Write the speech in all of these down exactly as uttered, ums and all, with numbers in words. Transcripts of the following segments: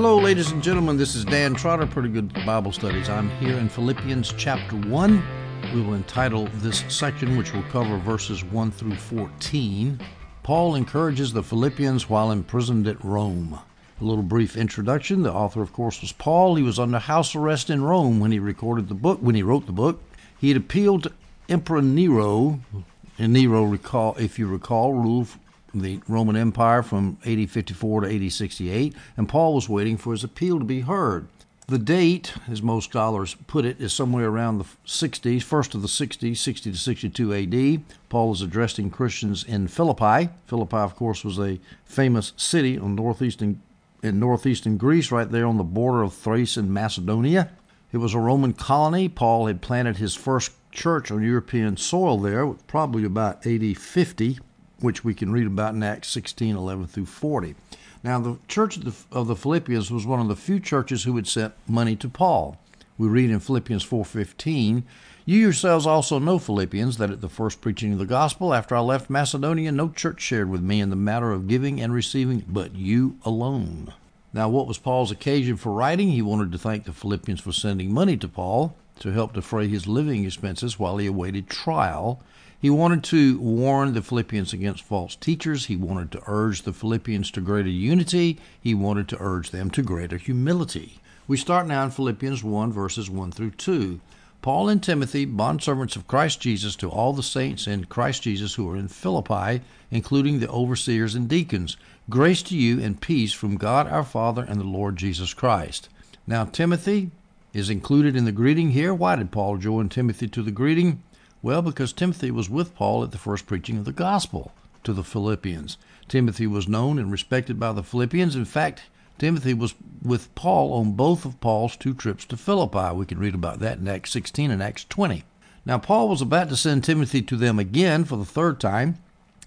Hello, ladies and gentlemen. This is Dan Trotter, Pretty Good Bible Studies. I'm here in Philippians chapter one. We will entitle this section, which will cover verses one through fourteen. Paul encourages the Philippians while imprisoned at Rome. A little brief introduction. The author, of course, was Paul. He was under house arrest in Rome when he recorded the book, when he wrote the book. He had appealed to Emperor Nero, and Nero, recall, if you recall, ruled the Roman Empire from A D fifty-four to A D sixty-eight, and Paul was waiting for his appeal to be heard. The date, as most scholars put it, is somewhere around the sixties, first of the sixties, sixty to sixty-two A D. Paul is addressing Christians in Philippi. Philippi, of course, was a famous city on northeastern, in northeastern Greece, right there on the border of Thrace and Macedonia. It was a Roman colony. Paul had planted his first church on European soil there, probably about A D fifty. Which we can read about in Acts sixteen, eleven through forty. Now, the church of the, of the Philippians was one of the few churches who had sent money to Paul. We read in Philippians four fifteen, "You yourselves also know, Philippians, that at the first preaching of the gospel, after I left Macedonia, no church shared with me in the matter of giving and receiving, but you alone." Now, what was Paul's occasion for writing? He wanted to thank the Philippians for sending money to Paul to help defray his living expenses while he awaited trial. He wanted to warn the Philippians against false teachers. He wanted to urge the Philippians to greater unity. He wanted to urge them to greater humility. We start now in Philippians one, verses one through two. "Paul and Timothy, bondservants of Christ Jesus, to all the saints in Christ Jesus who are in Philippi, including the overseers and deacons, grace to you and peace from God our Father and the Lord Jesus Christ." Now, Timothy is included in the greeting here. Why did Paul join Timothy to the greeting? Well, because Timothy was with Paul at the first preaching of the gospel to the Philippians. Timothy was known and respected by the Philippians. In fact, Timothy was with Paul on both of Paul's two trips to Philippi. We can read about that in Acts sixteen and Acts twenty. Now, Paul was about to send Timothy to them again for the third time.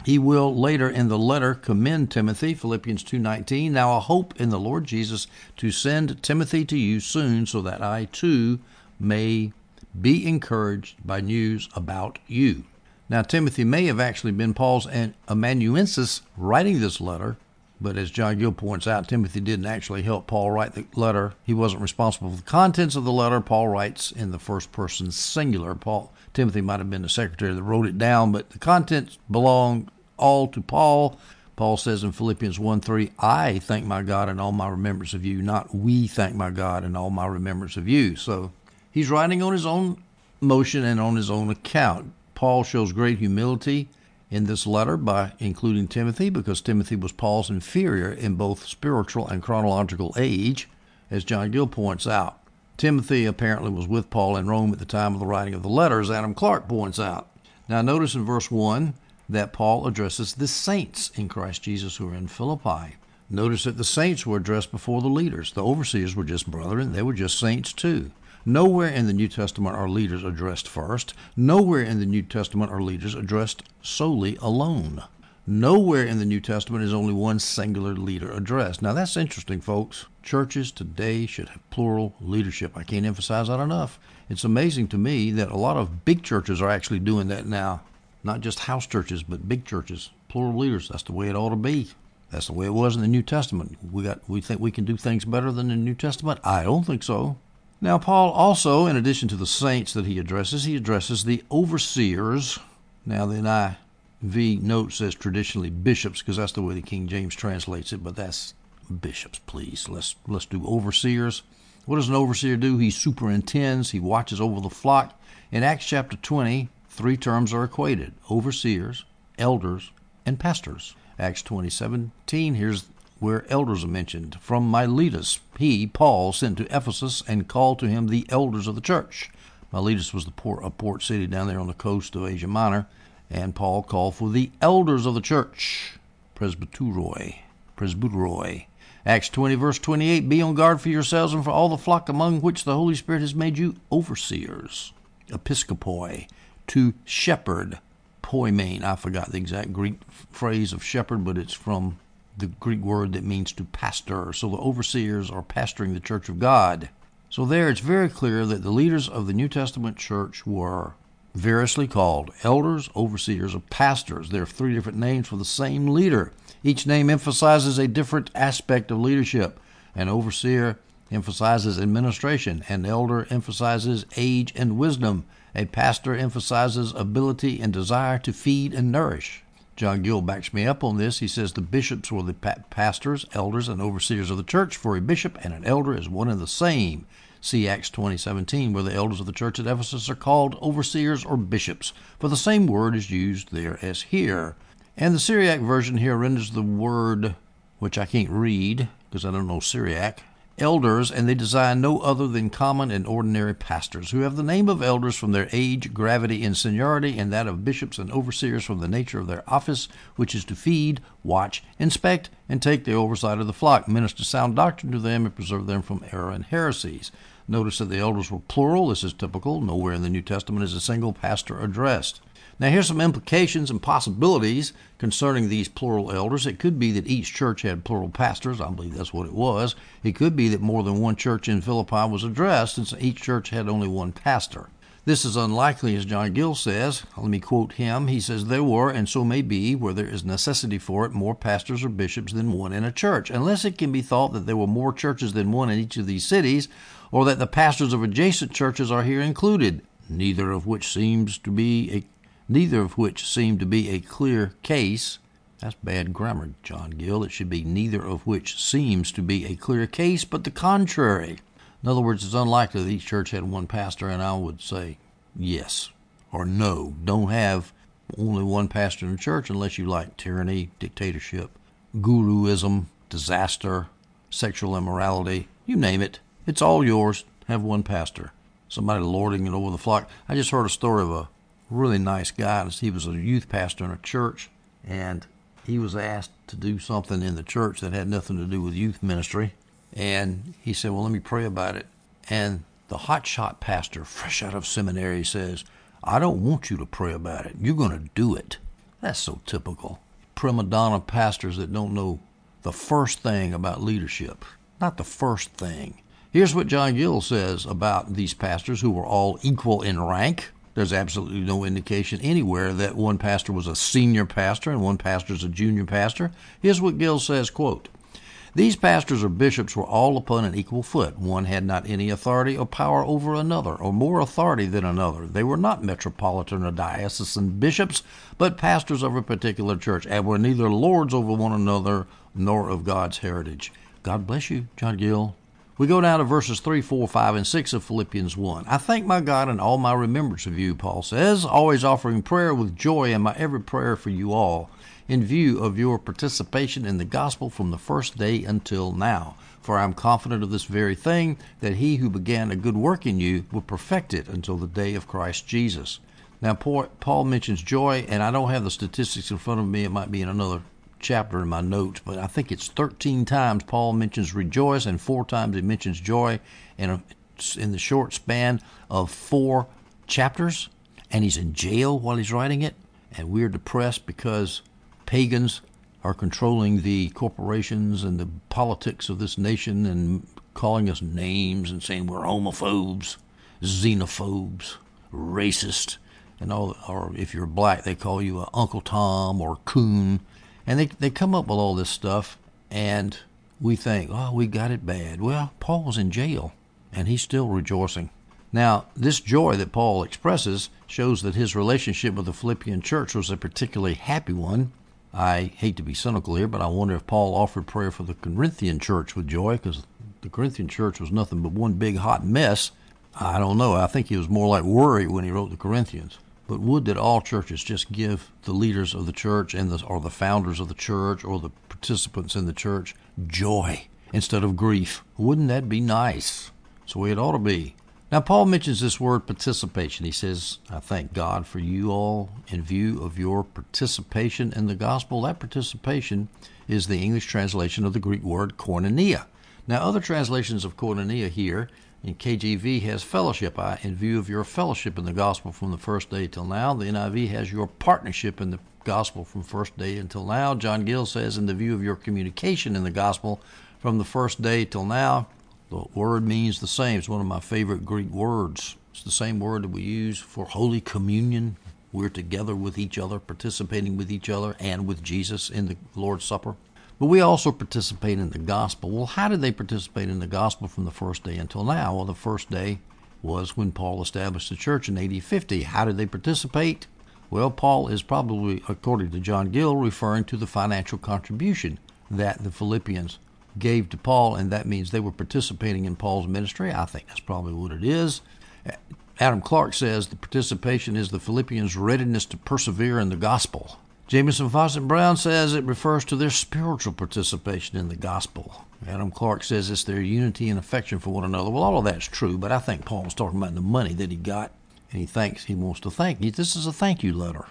He will later in the letter commend Timothy, Philippians two nineteen, "Now I hope in the Lord Jesus to send Timothy to you soon, so that I too may be encouraged by news about you." Now, Timothy may have actually been Paul's amanuensis writing this letter, but as John Gill points out, Timothy didn't actually help Paul write the letter. He wasn't responsible for the contents of the letter. Paul writes in the first person singular. Paul, Timothy might have been the secretary that wrote it down, but the contents belong all to Paul. Paul says in Philippians one three, "I thank my God in all my remembrance of you," not "we thank my God in all my remembrance of you." So he's writing on his own motion and on his own account. Paul shows great humility in this letter by including Timothy, because Timothy was Paul's inferior in both spiritual and chronological age, as John Gill points out. Timothy apparently was with Paul in Rome at the time of the writing of the letter, as Adam Clark points out. Now notice in verse one that Paul addresses the saints in Christ Jesus who are in Philippi. Notice that the saints were addressed before the leaders. The overseers were just brethren. They were just saints too. Nowhere in the New Testament are leaders addressed first. Nowhere in the New Testament are leaders addressed solely alone. Nowhere in the New Testament is only one singular leader addressed. Now, that's interesting, folks. Churches today should have plural leadership. I can't emphasize that enough. It's amazing to me that a lot of big churches are actually doing that now. Not just house churches, but big churches. Plural leaders. That's the way it ought to be. That's the way it was in the New Testament. We got. We think we can do things better than the New Testament? I don't think so. Now, Paul also, in addition to the saints that he addresses, he addresses the overseers. Now, the N I V note says traditionally bishops, because that's the way the King James translates it, but that's bishops, please. Let's let's do overseers. What does an overseer do? He superintends. He watches over the flock. In Acts chapter twenty, three terms are equated: overseers, elders, and pastors. Acts twenty seventeen, here's where elders are mentioned. "From Miletus, he, Paul, sent to Ephesus and called to him the elders of the church." Miletus was the port, a port city down there on the coast of Asia Minor, and Paul called for the elders of the church, Presbyteroi, Presbyteroi. Acts twenty, verse twenty-eight, "Be on guard for yourselves and for all the flock among which the Holy Spirit has made you overseers," Episcopoi, to shepherd, Poimane. I forgot the exact Greek phrase of shepherd, but it's from the Greek word that means to pastor. So the overseers are pastoring the church of God. So there it's very clear that the leaders of the New Testament church were variously called elders, overseers, or pastors. There are three different names for the same leader. Each name emphasizes a different aspect of leadership. An overseer emphasizes administration. An elder emphasizes age and wisdom. A pastor emphasizes ability and desire to feed and nourish. John Gill backs me up on this. He says the bishops were the pa- pastors, elders, and overseers of the church, for a bishop and an elder is one and the same. See Acts twenty seventeen, where the elders of the church at Ephesus are called overseers or bishops, for the same word is used there as here. And the Syriac version here renders the word, which I can't read because I don't know Syriac, elders, and they design no other than common and ordinary pastors, who have the name of elders from their age, gravity, and seniority, and that of bishops and overseers from the nature of their office, which is to feed, watch, inspect, and take the oversight of the flock, minister sound doctrine to them, and preserve them from error and heresies. Notice that the elders were plural. This is typical. Nowhere in the New Testament is a single pastor addressed. Now, here's some implications and possibilities concerning these plural elders. It could be that each church had plural pastors. I believe that's what it was. It could be that more than one church in Philippi was addressed, since each church had only one pastor. This is unlikely, as John Gill says. Let me quote him. He says, "There were, and so may be, where there is necessity for it, more pastors or bishops than one in a church, unless it can be thought that there were more churches than one in each of these cities, or that the pastors of adjacent churches are here included, neither of which seems to be a neither of which seem to be a clear case." That's bad grammar, John Gill. It should be neither of which seems to be a clear case, but the contrary. In other words, it's unlikely that each church had one pastor, and I would say yes or no. Don't have only one pastor in a church unless you like tyranny, dictatorship, guruism, disaster, sexual immorality, you name it. It's all yours. Have one pastor. Somebody lording it over the flock. I just heard a story of a really nice guy. He was a youth pastor in a church, and he was asked to do something in the church that had nothing to do with youth ministry. And he said, "Well, let me pray about it." And the hotshot pastor, fresh out of seminary, says, "I don't want you to pray about it. You're going to do it." That's so typical. Prima donna pastors that don't know the first thing about leadership. Not the first thing. Here's what John Gill says about these pastors, who were all equal in rank. There's absolutely no indication anywhere that one pastor was a senior pastor and one pastor is a junior pastor. Here's what Gill says, quote, "These pastors or bishops were all upon an equal foot. One had not any authority or power over another, or more authority than another. They were not metropolitan or diocesan bishops, but pastors of a particular church, and were neither lords over one another nor of God's heritage." God bless you, John Gill. We go down to verses three, four, five, and six of Philippians one. "I thank my God in all my remembrance of you," Paul says, "always offering prayer with joy in my every prayer for you all, in view of your participation in the gospel from the first day until now. For I am confident of this very thing, that he who began a good work in you will perfect it until the day of Christ Jesus." Now, Paul mentions joy, and I don't have the statistics in front of me. It might be in another chapter in my notes, but I think it's thirteen times Paul mentions rejoice and four times he mentions joy in, a, in the short span of four chapters, and he's in jail while he's writing it, and we're depressed because pagans are controlling the corporations and the politics of this nation and calling us names and saying we're homophobes, xenophobes, racist, and all. Or if you're black, they call you a Uncle Tom or coon. And they they come up with all this stuff, and we think, oh, we got it bad. Well, Paul's in jail, and he's still rejoicing. Now, this joy that Paul expresses shows that his relationship with the Philippian church was a particularly happy one. I hate to be cynical here, but I wonder if Paul offered prayer for the Corinthian church with joy, because the Corinthian church was nothing but one big hot mess. I don't know. I think he was more like worry when he wrote the Corinthians. But would that all churches just give the leaders of the church and the, or the founders of the church or the participants in the church joy instead of grief? Wouldn't that be nice? That's the way it ought to be. Now, Paul mentions this word participation. He says, "I thank God for you all in view of your participation in the gospel." That participation is the English translation of the Greek word koinonia. Now, other translations of koinonia here in K J V has fellowship. I, in view of your fellowship in the gospel from the first day till now. The N I V has your partnership in the gospel from first day until now. John Gill says, in the view of your communication in the gospel from the first day till now. The word means the same. It's one of my favorite Greek words. It's the same word that we use for Holy Communion. We're together with each other, participating with each other and with Jesus in the Lord's Supper. But we also participate in the gospel. Well, how did they participate in the gospel from the first day until now? Well, the first day was when Paul established the church in A D fifty. How did they participate? Well, Paul is probably, according to John Gill, referring to the financial contribution that the Philippians gave to Paul, and that means they were participating in Paul's ministry. I think that's probably what it is. Adam Clark says the participation is the Philippians' readiness to persevere in the gospel. Jameson Fawcett Brown says it refers to their spiritual participation in the gospel. Adam Clark says it's their unity and affection for one another. Well, all of that's true, but I think Paul's talking about the money that he got, and he thanks, he wants to thank you. This is a thank you letter.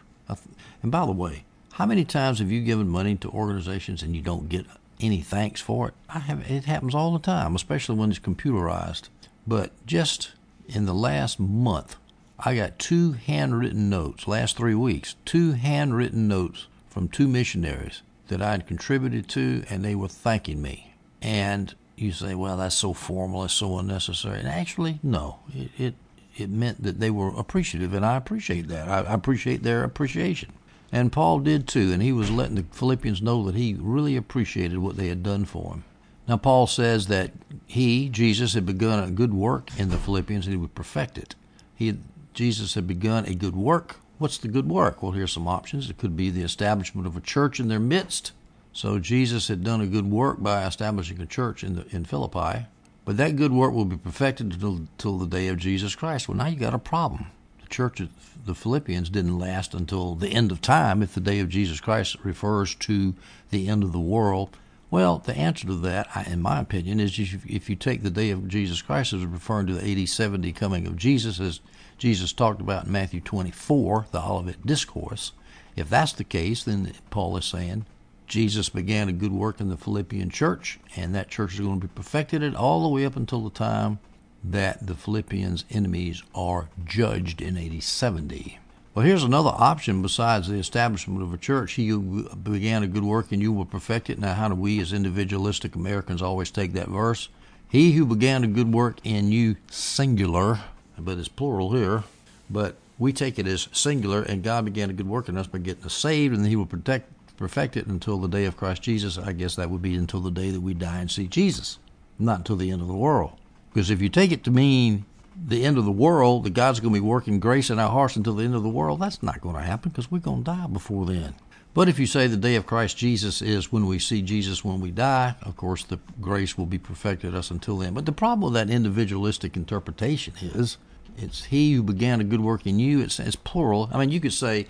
And by the way, how many times have you given money to organizations and you don't get any thanks for it? I have. It happens all the time, especially when it's computerized. But just in the last month, I got two handwritten notes, last three weeks, two handwritten notes from two missionaries that I had contributed to, and they were thanking me. And you say, well, that's so formal, it's so unnecessary. And actually, no, it it, it meant that they were appreciative, and I appreciate that. I, I appreciate their appreciation. And Paul did too, and he was letting the Philippians know that he really appreciated what they had done for him. Now, Paul says that he, Jesus, had begun a good work in the Philippians, and he would perfect it. He had Jesus had begun a good work. What's the good work? Well, here's some options. It could be the establishment of a church in their midst. So Jesus had done a good work by establishing a church in the, in Philippi. But that good work will be perfected until, until the day of Jesus Christ. Well, now you got a problem. The church of the Philippians didn't last until the end of time, if the day of Jesus Christ refers to the end of the world. Well, the answer to that, in my opinion, is if you take the day of Jesus Christ as referring to the A D seventy coming of Jesus, as Jesus talked about in Matthew twenty-four, the Olivet Discourse, if that's the case, then Paul is saying Jesus began a good work in the Philippian church, and that church is going to be perfected all the way up until the time that the Philippians' enemies are judged in A D seventy. Well, here's another option besides the establishment of a church. You began a good work and you will perfect it. Now, how do we as individualistic Americans always take that verse? He who began a good work in you, singular, but it's plural here, but we take it as singular, and God began a good work in us by getting us saved, and he will protect, perfect it until the day of Christ Jesus. I guess that would be until the day that we die and see Jesus, not until the end of the world. Because if you take it to mean the end of the world, that God's going to be working grace in our hearts until the end of the world, that's not going to happen, because we're going to die before then. But if you say the day of Christ Jesus is when we see Jesus when we die, of course the grace will be perfected us until then. But the problem with that individualistic interpretation is it's he who began a good work in you. It's, it's plural. I mean, you could say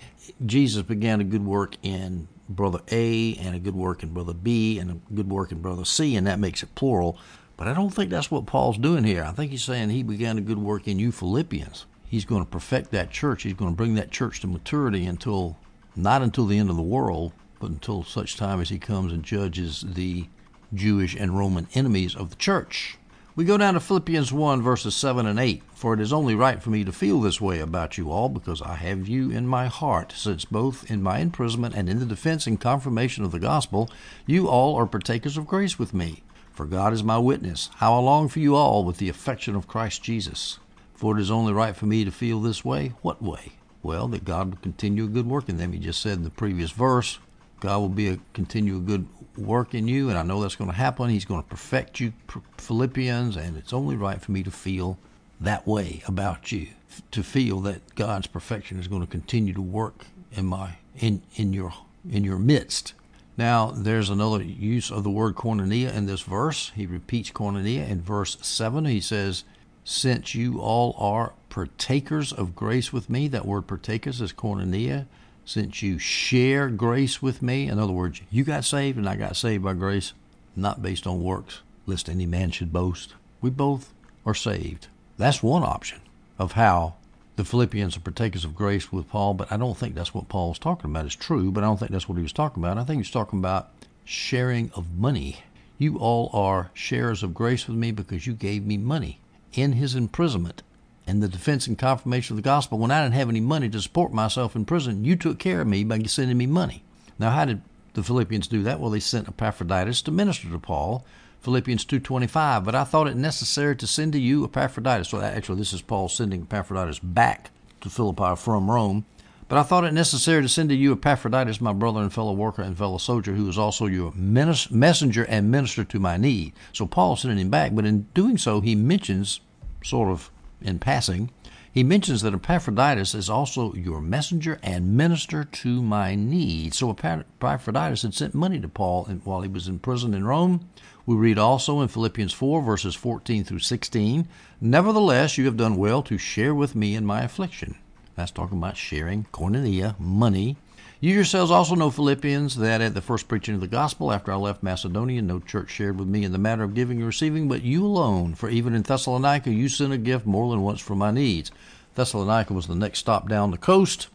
Jesus began a good work in Brother A and a good work in Brother B and a good work in Brother C, and that makes it plural. But I don't think that's what Paul's doing here. I think he's saying he began a good work in you Philippians. He's going to perfect that church. He's going to bring that church to maturity until, not until the end of the world, but until such time as he comes and judges the Jewish and Roman enemies of the church. We go down to Philippians one, verses seven and eight. For it is only right for me to feel this way about you all, because I have you in my heart, since both in my imprisonment and in the defense and confirmation of the gospel, you all are partakers of grace with me. For God is my witness, how I long for you all with the affection of Christ Jesus. For it is only right for me to feel this way. What way? Well, that God will continue a good work in them. He just said in the previous verse, God will be a continue a good work in you, and I know that's going to happen. He's going to perfect you, Philippians, and it's only right for me to feel that way about you, to feel that God's perfection is going to continue to work in my in in your in your midst. Now, there's another use of the word koinonia in this verse. He repeats koinonia in verse seven. He says, since you all are partakers of grace with me, that word partakers is koinonia, since you share grace with me. In other words, you got saved and I got saved by grace, not based on works, lest any man should boast. We both are saved. That's one option of how the Philippians are partakers of grace with Paul, but I don't think that's what Paul's talking about. It's true, but I don't think that's what he was talking about. I think he's talking about sharing of money. You all are sharers of grace with me because you gave me money in his imprisonment and the defense and confirmation of the gospel. When I didn't have any money to support myself in prison, you took care of me by sending me money. Now, how did the Philippians do that? Well, they sent Epaphroditus to minister to Paul, Philippians two twenty-five, but I thought it necessary to send to you Epaphroditus. So actually, this is Paul sending Epaphroditus back to Philippi from Rome. But I thought it necessary to send to you Epaphroditus, my brother and fellow worker and fellow soldier, who is also your menace, messenger and minister to my need. So Paul sent him back, but in doing so, he mentions, sort of in passing, he mentions that Epaphroditus is also your messenger and minister to my need. So Epaphroditus had sent money to Paul while he was in prison in Rome. We read also in Philippians four, verses fourteen through sixteen, nevertheless, you have done well to share with me in my affliction. That's talking about sharing, koinonia, money. You yourselves also know, Philippians, that at the first preaching of the gospel, after I left Macedonia, no church shared with me in the matter of giving and receiving, but you alone, for even in Thessalonica you sent a gift more than once for my needs. Thessalonica was the next stop down the coast,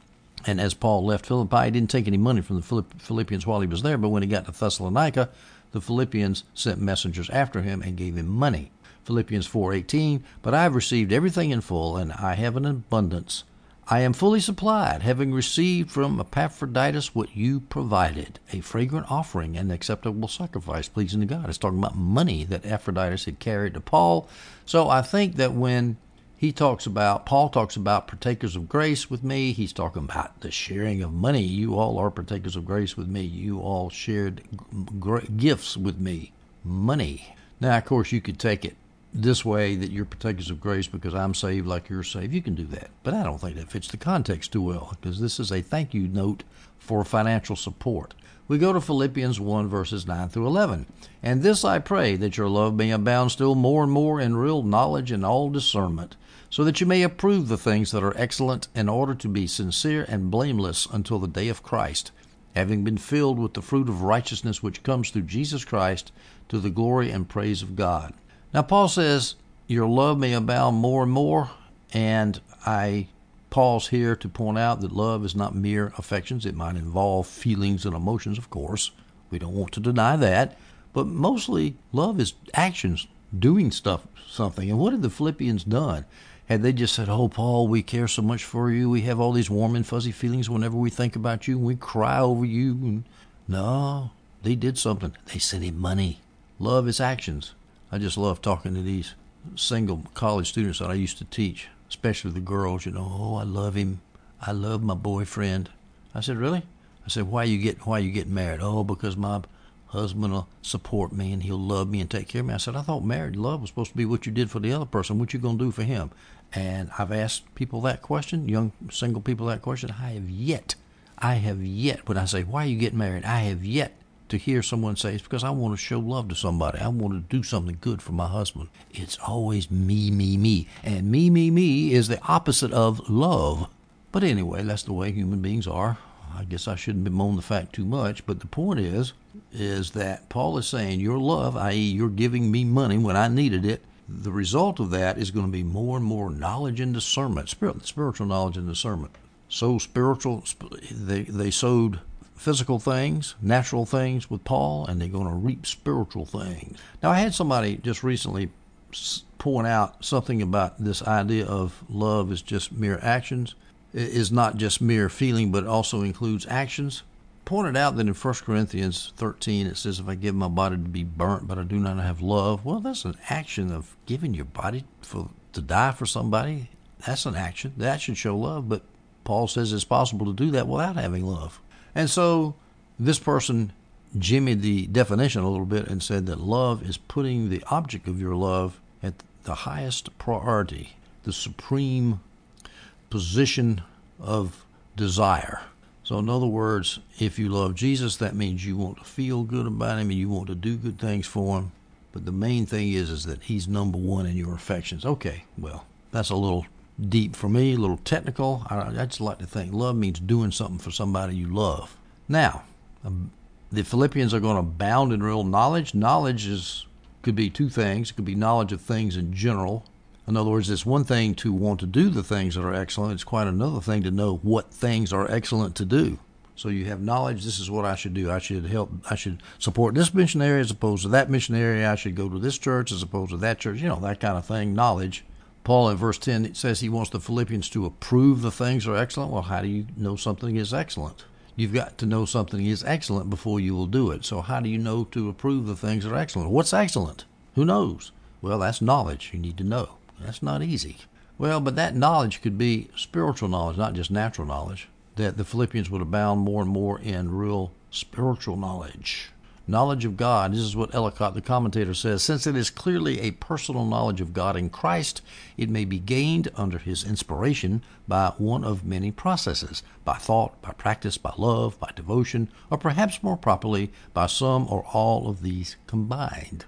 and as Paul left Philippi, he didn't take any money from the Philippians while he was there, but when he got to Thessalonica, the Philippians sent messengers after him and gave him money. Philippians four eighteen, but I have received everything in full, and I have an abundance. I am fully supplied, having received from Epaphroditus what you provided, a fragrant offering and acceptable sacrifice pleasing to God. It's talking about money that Epaphroditus had carried to Paul. So I think that when he talks about, Paul talks about partakers of grace with me, he's talking about the sharing of money. You all are partakers of grace with me. You all shared gifts with me. Money. Now, of course, you could take it this way, that you're partakers of grace because I'm saved like you're saved. You can do that. But I don't think that fits the context too well, because this is a thank you note for financial support. We go to Philippians one, verses nine through eleven. And this I pray, that your love may abound still more and more in real knowledge and all discernment, so that you may approve the things that are excellent, in order to be sincere and blameless until the day of Christ, having been filled with the fruit of righteousness which comes through Jesus Christ, to the glory and praise of God. Now, Paul says, your love may abound more and more, and I pause here to point out that love is not mere affections. It might involve feelings and emotions, of course. We don't want to deny that, but mostly love is actions, doing stuff, something. And what had the Philippians done? Had they just said, oh, Paul, we care so much for you. We have all these warm and fuzzy feelings whenever we think about you. We cry over you. No, they did something. They sent him money. Love is actions. I just love talking to these single college students that I used to teach, especially the girls. You know, oh, I love him. I love my boyfriend. I said, really? I said, why you get why you get married? Oh, because my husband will support me and he'll love me and take care of me. I said, I thought married love was supposed to be what you did for the other person. What you gonna do for him? And I've asked people that question, young single people that question. I have yet, I have yet. When I say why you get married, I have yet to hear someone say, it's because I want to show love to somebody. I want to do something good for my husband. It's always me, me, me. And me, me, me is the opposite of love. But anyway, that's the way human beings are. I guess I shouldn't bemoan the fact too much. But the point is, is that Paul is saying your love, that is you're giving me money when I needed it, the result of that is going to be more and more knowledge and discernment, spiritual knowledge and discernment. So spiritual, they, they sowed physical things, natural things with Paul, and they're going to reap spiritual things. Now, I had somebody just recently point out something about this idea of love is just mere actions, it is not just mere feeling, but also includes actions. Pointed out that in First Corinthians thirteen, it says, if I give my body to be burnt, but I do not have love, well, that's an action of giving your body for to die for somebody. That's an action. That should show love, but Paul says it's possible to do that without having love. And so this person jimmied the definition a little bit and said that love is putting the object of your love at the highest priority, the supreme position of desire. So in other words, if you love Jesus, that means you want to feel good about him and you want to do good things for him. But the main thing is, is that he's number one in your affections. Okay, well, that's a little deep for me, a little technical. I, I just like to think love means doing something for somebody you love. Now, um, the Philippians are going to abound in real knowledge. Knowledge is could be two things. It could be knowledge of things in general. In other words, it's one thing to want to do the things that are excellent. It's quite another thing to know what things are excellent to do. So you have knowledge. This is what I should do. I should help. I should support this missionary as opposed to that missionary. I should go to this church as opposed to that church. You know, that kind of thing. Knowledge. Paul in verse ten, it says he wants the Philippians to approve the things are excellent. Well, how do you know something is excellent? You've got to know something is excellent before you will do it. So how do you know to approve the things that are excellent? What's excellent? Who knows? Well, that's knowledge. You need to know. That's not easy. Well, but that knowledge could be spiritual knowledge, not just natural knowledge. that the Philippians would abound more and more in real spiritual knowledge. Knowledge of God, this is what Ellicott, the commentator, says, since it is clearly a personal knowledge of God in Christ, it may be gained under his inspiration by one of many processes, by thought, by practice, by love, by devotion, or perhaps more properly, by some or all of these combined.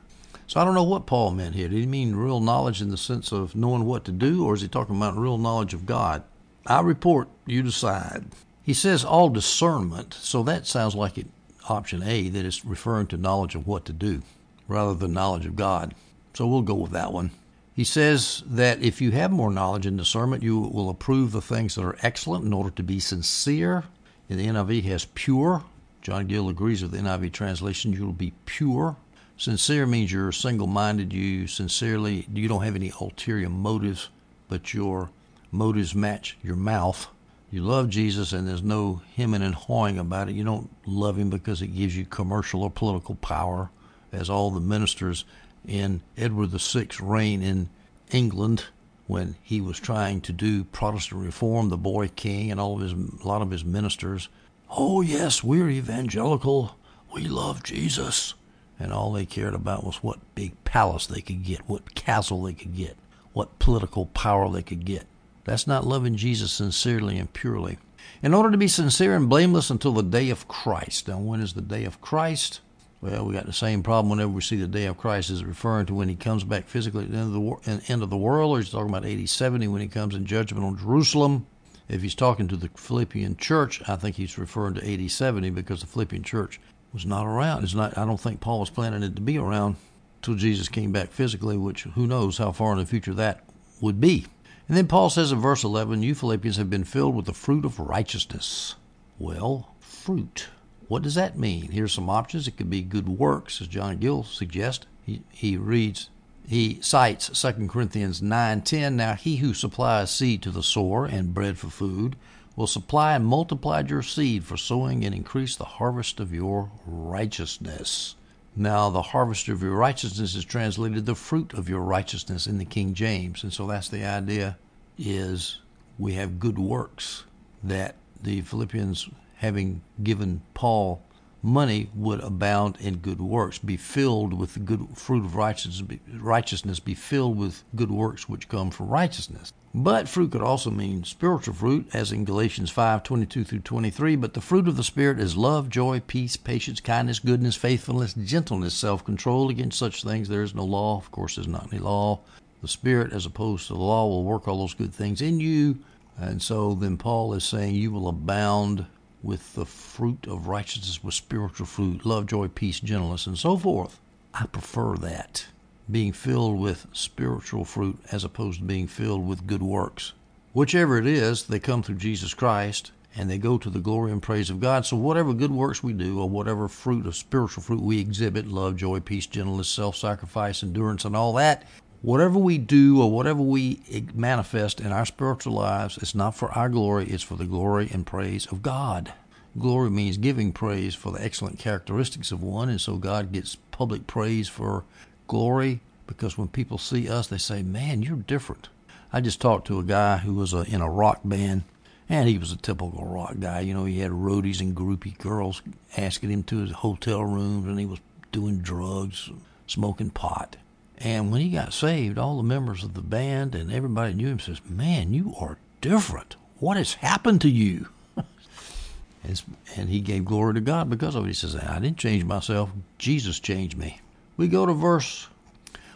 So I don't know what Paul meant here. Did he mean real knowledge in the sense of knowing what to do, or is he talking about real knowledge of God? I report, you decide. He says all discernment, so that sounds like it. Option A, that is referring to knowledge of what to do rather than knowledge of God. So we'll go with that one. He says that if you have more knowledge and discernment, you will approve the things that are excellent in order to be sincere. And the N I V has pure. John Gill agrees with the N I V translation. You'll be pure. Sincere means you're single-minded. You sincerely, you don't have any ulterior motives, but your motives match your mouth. You love Jesus, and there's no hemming and hawing about it. You don't love him because it gives you commercial or political power, as all the ministers in Edward the Sixth's reign in England, when he was trying to do Protestant reform, the boy king and all of his, a lot of his ministers, oh yes, we're evangelical, we love Jesus, and all they cared about was what big palace they could get, what castle they could get, what political power they could get. That's not loving Jesus sincerely and purely. In order to be sincere and blameless until the day of Christ. Now, when is the day of Christ? Well, we got the same problem whenever we see the day of Christ. Is it referring to when he comes back physically at the end of the, wor- end of the world? Or is he talking about A D seventy when he comes in judgment on Jerusalem? If he's talking to the Philippian church, I think he's referring to A D seventy because the Philippian church was not around. It's not. I don't think Paul was planning it to be around until Jesus came back physically, which who knows how far in the future that would be. And then Paul says in verse eleven, you Philippians have been filled with the fruit of righteousness. Well, fruit. What does that mean? Here's some options. It could be good works, as John Gill suggests. He, he reads, he cites Second Corinthians nine ten. Now he who supplies seed to the sower and bread for food will supply and multiply your seed for sowing and increase the harvest of your righteousness. Now, the harvest of your righteousness is translated the fruit of your righteousness in the King James. And so that's the idea, is we have good works that the Philippians, having given Paul money, would abound in good works, be filled with the good fruit of righteousness, righteousness, be filled with good works which come from righteousness. But fruit could also mean spiritual fruit, as in Galatians five twenty-two through twenty-three. But the fruit of the Spirit is love, joy, peace, patience, kindness, goodness, faithfulness, gentleness, self-control. Against such things there is no law. Of course, there's not any law. The Spirit, as opposed to the law, will work all those good things in you. And so then Paul is saying you will abound with the fruit of righteousness, with spiritual fruit, love, joy, peace, gentleness, and so forth. I prefer that, being filled with spiritual fruit as opposed to being filled with good works. Whichever it is, they come through Jesus Christ, and they go to the glory and praise of God. So whatever good works we do, or whatever fruit of spiritual fruit we exhibit, love, joy, peace, gentleness, self-sacrifice, endurance, and all that, whatever we do or whatever we manifest in our spiritual lives, it's not for our glory, it's for the glory and praise of God. Glory means giving praise for the excellent characteristics of one, and so God gets public praise for glory, because when people see us, they say, man, you're different. I just talked to a guy who was a, in a rock band, and he was a typical rock guy. You know, he had roadies and groupie girls asking him to his hotel rooms, and he was doing drugs, smoking pot. And when he got saved, all the members of the band and everybody knew him says, man, you are different. What has happened to you? and, and he gave glory to God because of it. He says, I didn't change myself. Jesus changed me. We go to verse,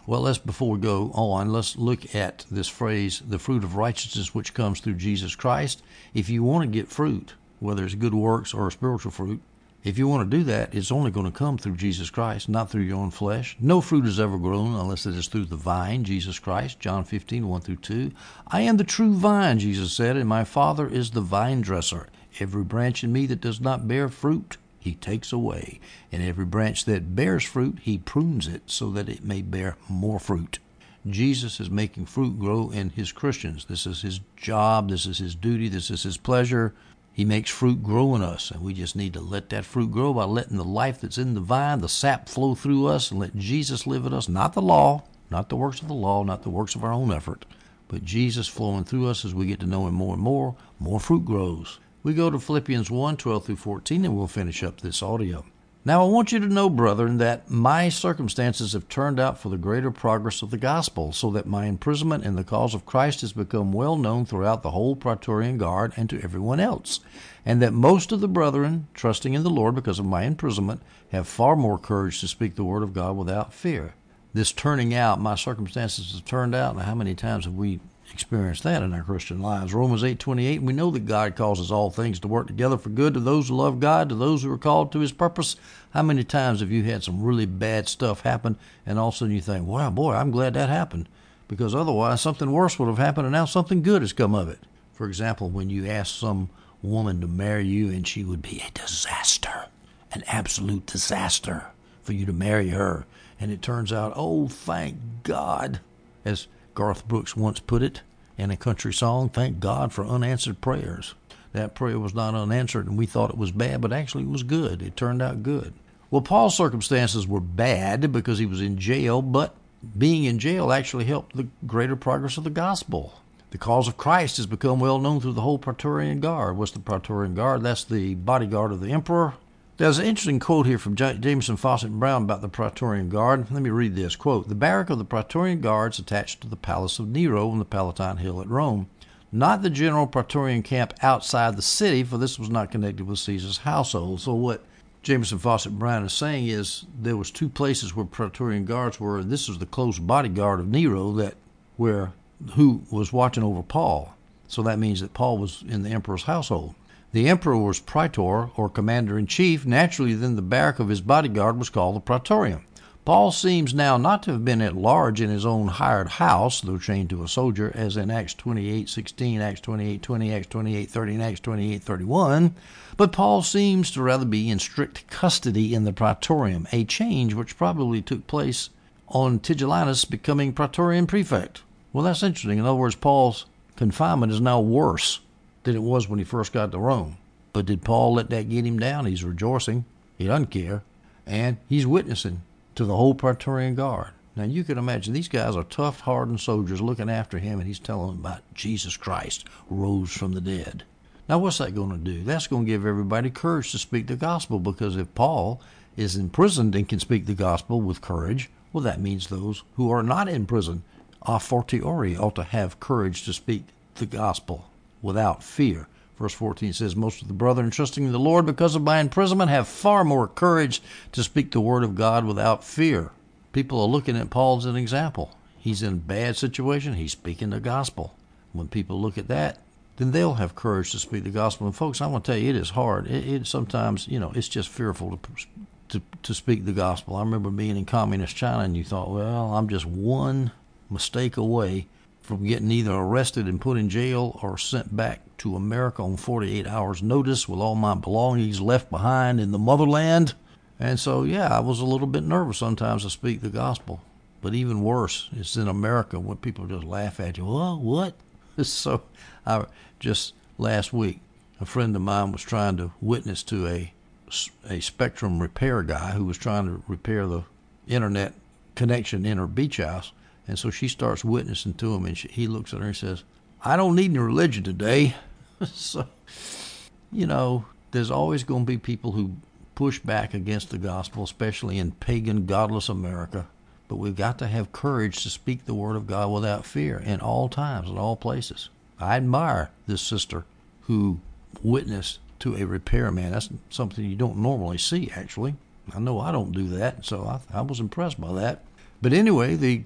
well, let's, before we go on, let's look at this phrase, the fruit of righteousness, which comes through Jesus Christ. If you want to get fruit, whether it's good works or spiritual fruit, if you want to do that, it's only going to come through Jesus Christ, not through your own flesh. No fruit is ever grown unless it is through the vine, Jesus Christ, John fifteen, one through two. I am the true vine, Jesus said, and my Father is the vine dresser. Every branch in me that does not bear fruit, he takes away. And every branch that bears fruit, he prunes it so that it may bear more fruit. Jesus is making fruit grow in his Christians. This is his job. This is his duty. This is his pleasure. He makes fruit grow in us, and we just need to let that fruit grow by letting the life that's in the vine, the sap, flow through us, and let Jesus live in us, not the law, not the works of the law, not the works of our own effort, but Jesus flowing through us as we get to know him more and more, more fruit grows. We go to Philippians one, twelve through fourteen, and we'll finish up this audio. Now I want you to know, brethren, that my circumstances have turned out for the greater progress of the gospel, so that my imprisonment in the cause of Christ has become well known throughout the whole Praetorian Guard and to everyone else, and that most of the brethren, trusting in the Lord because of my imprisonment, have far more courage to speak the word of God without fear. This turning out, my circumstances have turned out, and how many times have we experienced that in our Christian lives? Romans eight twenty-eight, we know that God causes all things to work together for good to those who love God, to those who are called to his purpose. How many times have you had some really bad stuff happen, and all of a sudden you think, wow, boy, I'm glad that happened, because otherwise something worse would have happened, and now something good has come of it. For example, when you ask some woman to marry you, and she would be a disaster, an absolute disaster for you to marry her, and it turns out, oh, thank God, as Garth Brooks once put it in a country song, thank God for unanswered prayers. That prayer was not unanswered, and we thought it was bad, but actually it was good. It turned out good. Well, Paul's circumstances were bad because he was in jail, but being in jail actually helped the greater progress of the gospel. The cause of Christ has become well known through the whole Praetorian Guard. What's the Praetorian Guard? That's the bodyguard of the emperor. There's an interesting quote here from Jameson Fawcett and Brown about the Praetorian Guard. Let me read this. Quote, the barrack of the Praetorian Guards attached to the palace of Nero on the Palatine Hill at Rome, not the general Praetorian camp outside the city, for this was not connected with Caesar's household. So what Jameson Fawcett and Brown is saying is there was two places where Praetorian Guards were, and this was the close bodyguard of Nero that where who was watching over Paul. So that means that Paul was in the emperor's household. The emperor was praetor, or commander-in-chief. Naturally, then the barrack of his bodyguard was called the praetorium. Paul seems now not to have been at large in his own hired house, though chained to a soldier, as in Acts twenty-eight sixteen, Acts twenty-eight twenty, Acts twenty-eight thirty, and Acts twenty-eight thirty-one, but Paul seems to rather be in strict custody in the praetorium, a change which probably took place on Tigellinus becoming praetorian prefect. Well, that's interesting. In other words, Paul's confinement is now worse than it was when he first got to Rome. But did Paul let that get him down? He's rejoicing. He doesn't care. And he's witnessing to the whole Praetorian Guard. Now, you can imagine these guys are tough, hardened soldiers looking after him, and he's telling them about Jesus Christ rose from the dead. Now, what's that going to do? That's going to give everybody courage to speak the gospel, because if Paul is imprisoned and can speak the gospel with courage, well, that means those who are not in prison a fortiori ought to have courage to speak the gospel without fear. Verse fourteen says, most of the brethren trusting in the Lord because of my imprisonment have far more courage to speak the word of God without fear. People are looking at Paul as an example. He's in a bad situation. He's speaking the gospel. When people look at that, then they'll have courage to speak the gospel. And folks, I want to tell you, it is hard. It, it sometimes, you know, it's just fearful to, to to speak the gospel. I remember being in communist China, and you thought, well, I'm just one mistake away from getting either arrested and put in jail or sent back to America on forty-eight hours notice with all my belongings left behind in the motherland. And so, yeah, I was a little bit nervous sometimes to speak the gospel. But even worse, it's in America when people just laugh at you. Oh, what? So I, just last week, a friend of mine was trying to witness to a, a spectrum repair guy who was trying to repair the internet connection in her beach house. And so she starts witnessing to him, and she, he looks at her and says, I don't need any religion today. So, you know, there's always going to be people who push back against the gospel, especially in pagan, godless America. But we've got to have courage to speak the word of God without fear in all times, in all places. I admire this sister who witnessed to a repairman. That's something you don't normally see, actually. I know I don't do that, so I, I was impressed by that. But anyway, the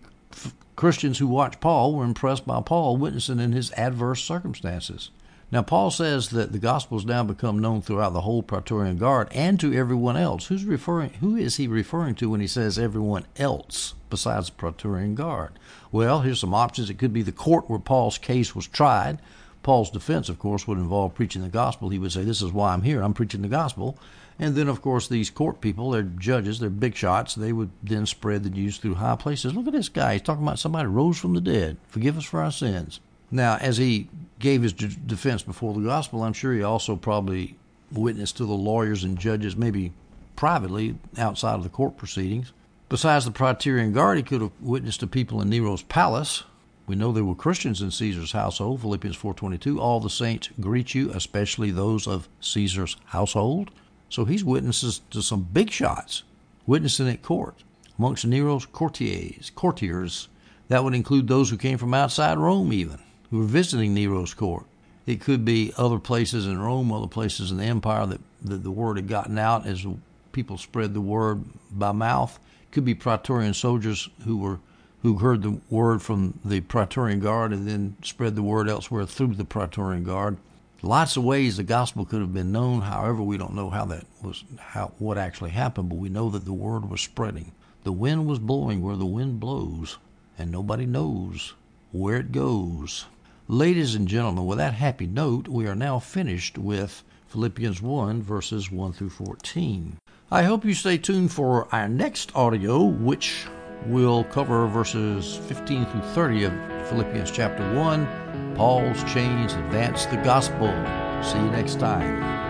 Christians who watched Paul were impressed by Paul witnessing in his adverse circumstances. Now, Paul says that the gospel has now become known throughout the whole Praetorian Guard and to everyone else. Who's referring? Who is he referring to when he says everyone else besides the Praetorian Guard? Well, here's some options. It could be the court where Paul's case was tried. Paul's defense, of course, would involve preaching the gospel. He would say, this is why I'm here. I'm preaching the gospel. And then, of course, these court people, they're judges, they're big shots. They would then spread the news through high places. Look at this guy. He's talking about somebody rose from the dead. Forgive us for our sins. Now, as he gave his d- defense before the gospel, I'm sure he also probably witnessed to the lawyers and judges, maybe privately outside of the court proceedings. Besides the Praetorian Guard, he could have witnessed to people in Nero's palace. We know there were Christians in Caesar's household, Philippians four twenty-two. All the saints greet you, especially those of Caesar's household. So he's witnesses to some big shots, witnessing at court, amongst Nero's courtiers. courtiers. That would include those who came from outside Rome even, who were visiting Nero's court. It could be other places in Rome, other places in the empire that, that the word had gotten out as people spread the word by mouth. It could be Praetorian soldiers who were who heard the word from the Praetorian Guard and then spread the word elsewhere through the Praetorian Guard. Lots of ways the gospel could have been known. However, we don't know how that was, how what actually happened, but we know that the word was spreading. The wind was blowing where the wind blows, and nobody knows where it goes. Ladies and gentlemen, with that happy note, we are now finished with Philippians one, verses one through fourteen. I hope you stay tuned for our next audio, which will cover verses fifteen through thirty of Philippians chapter one. Paul's chains advance the gospel. See you next time.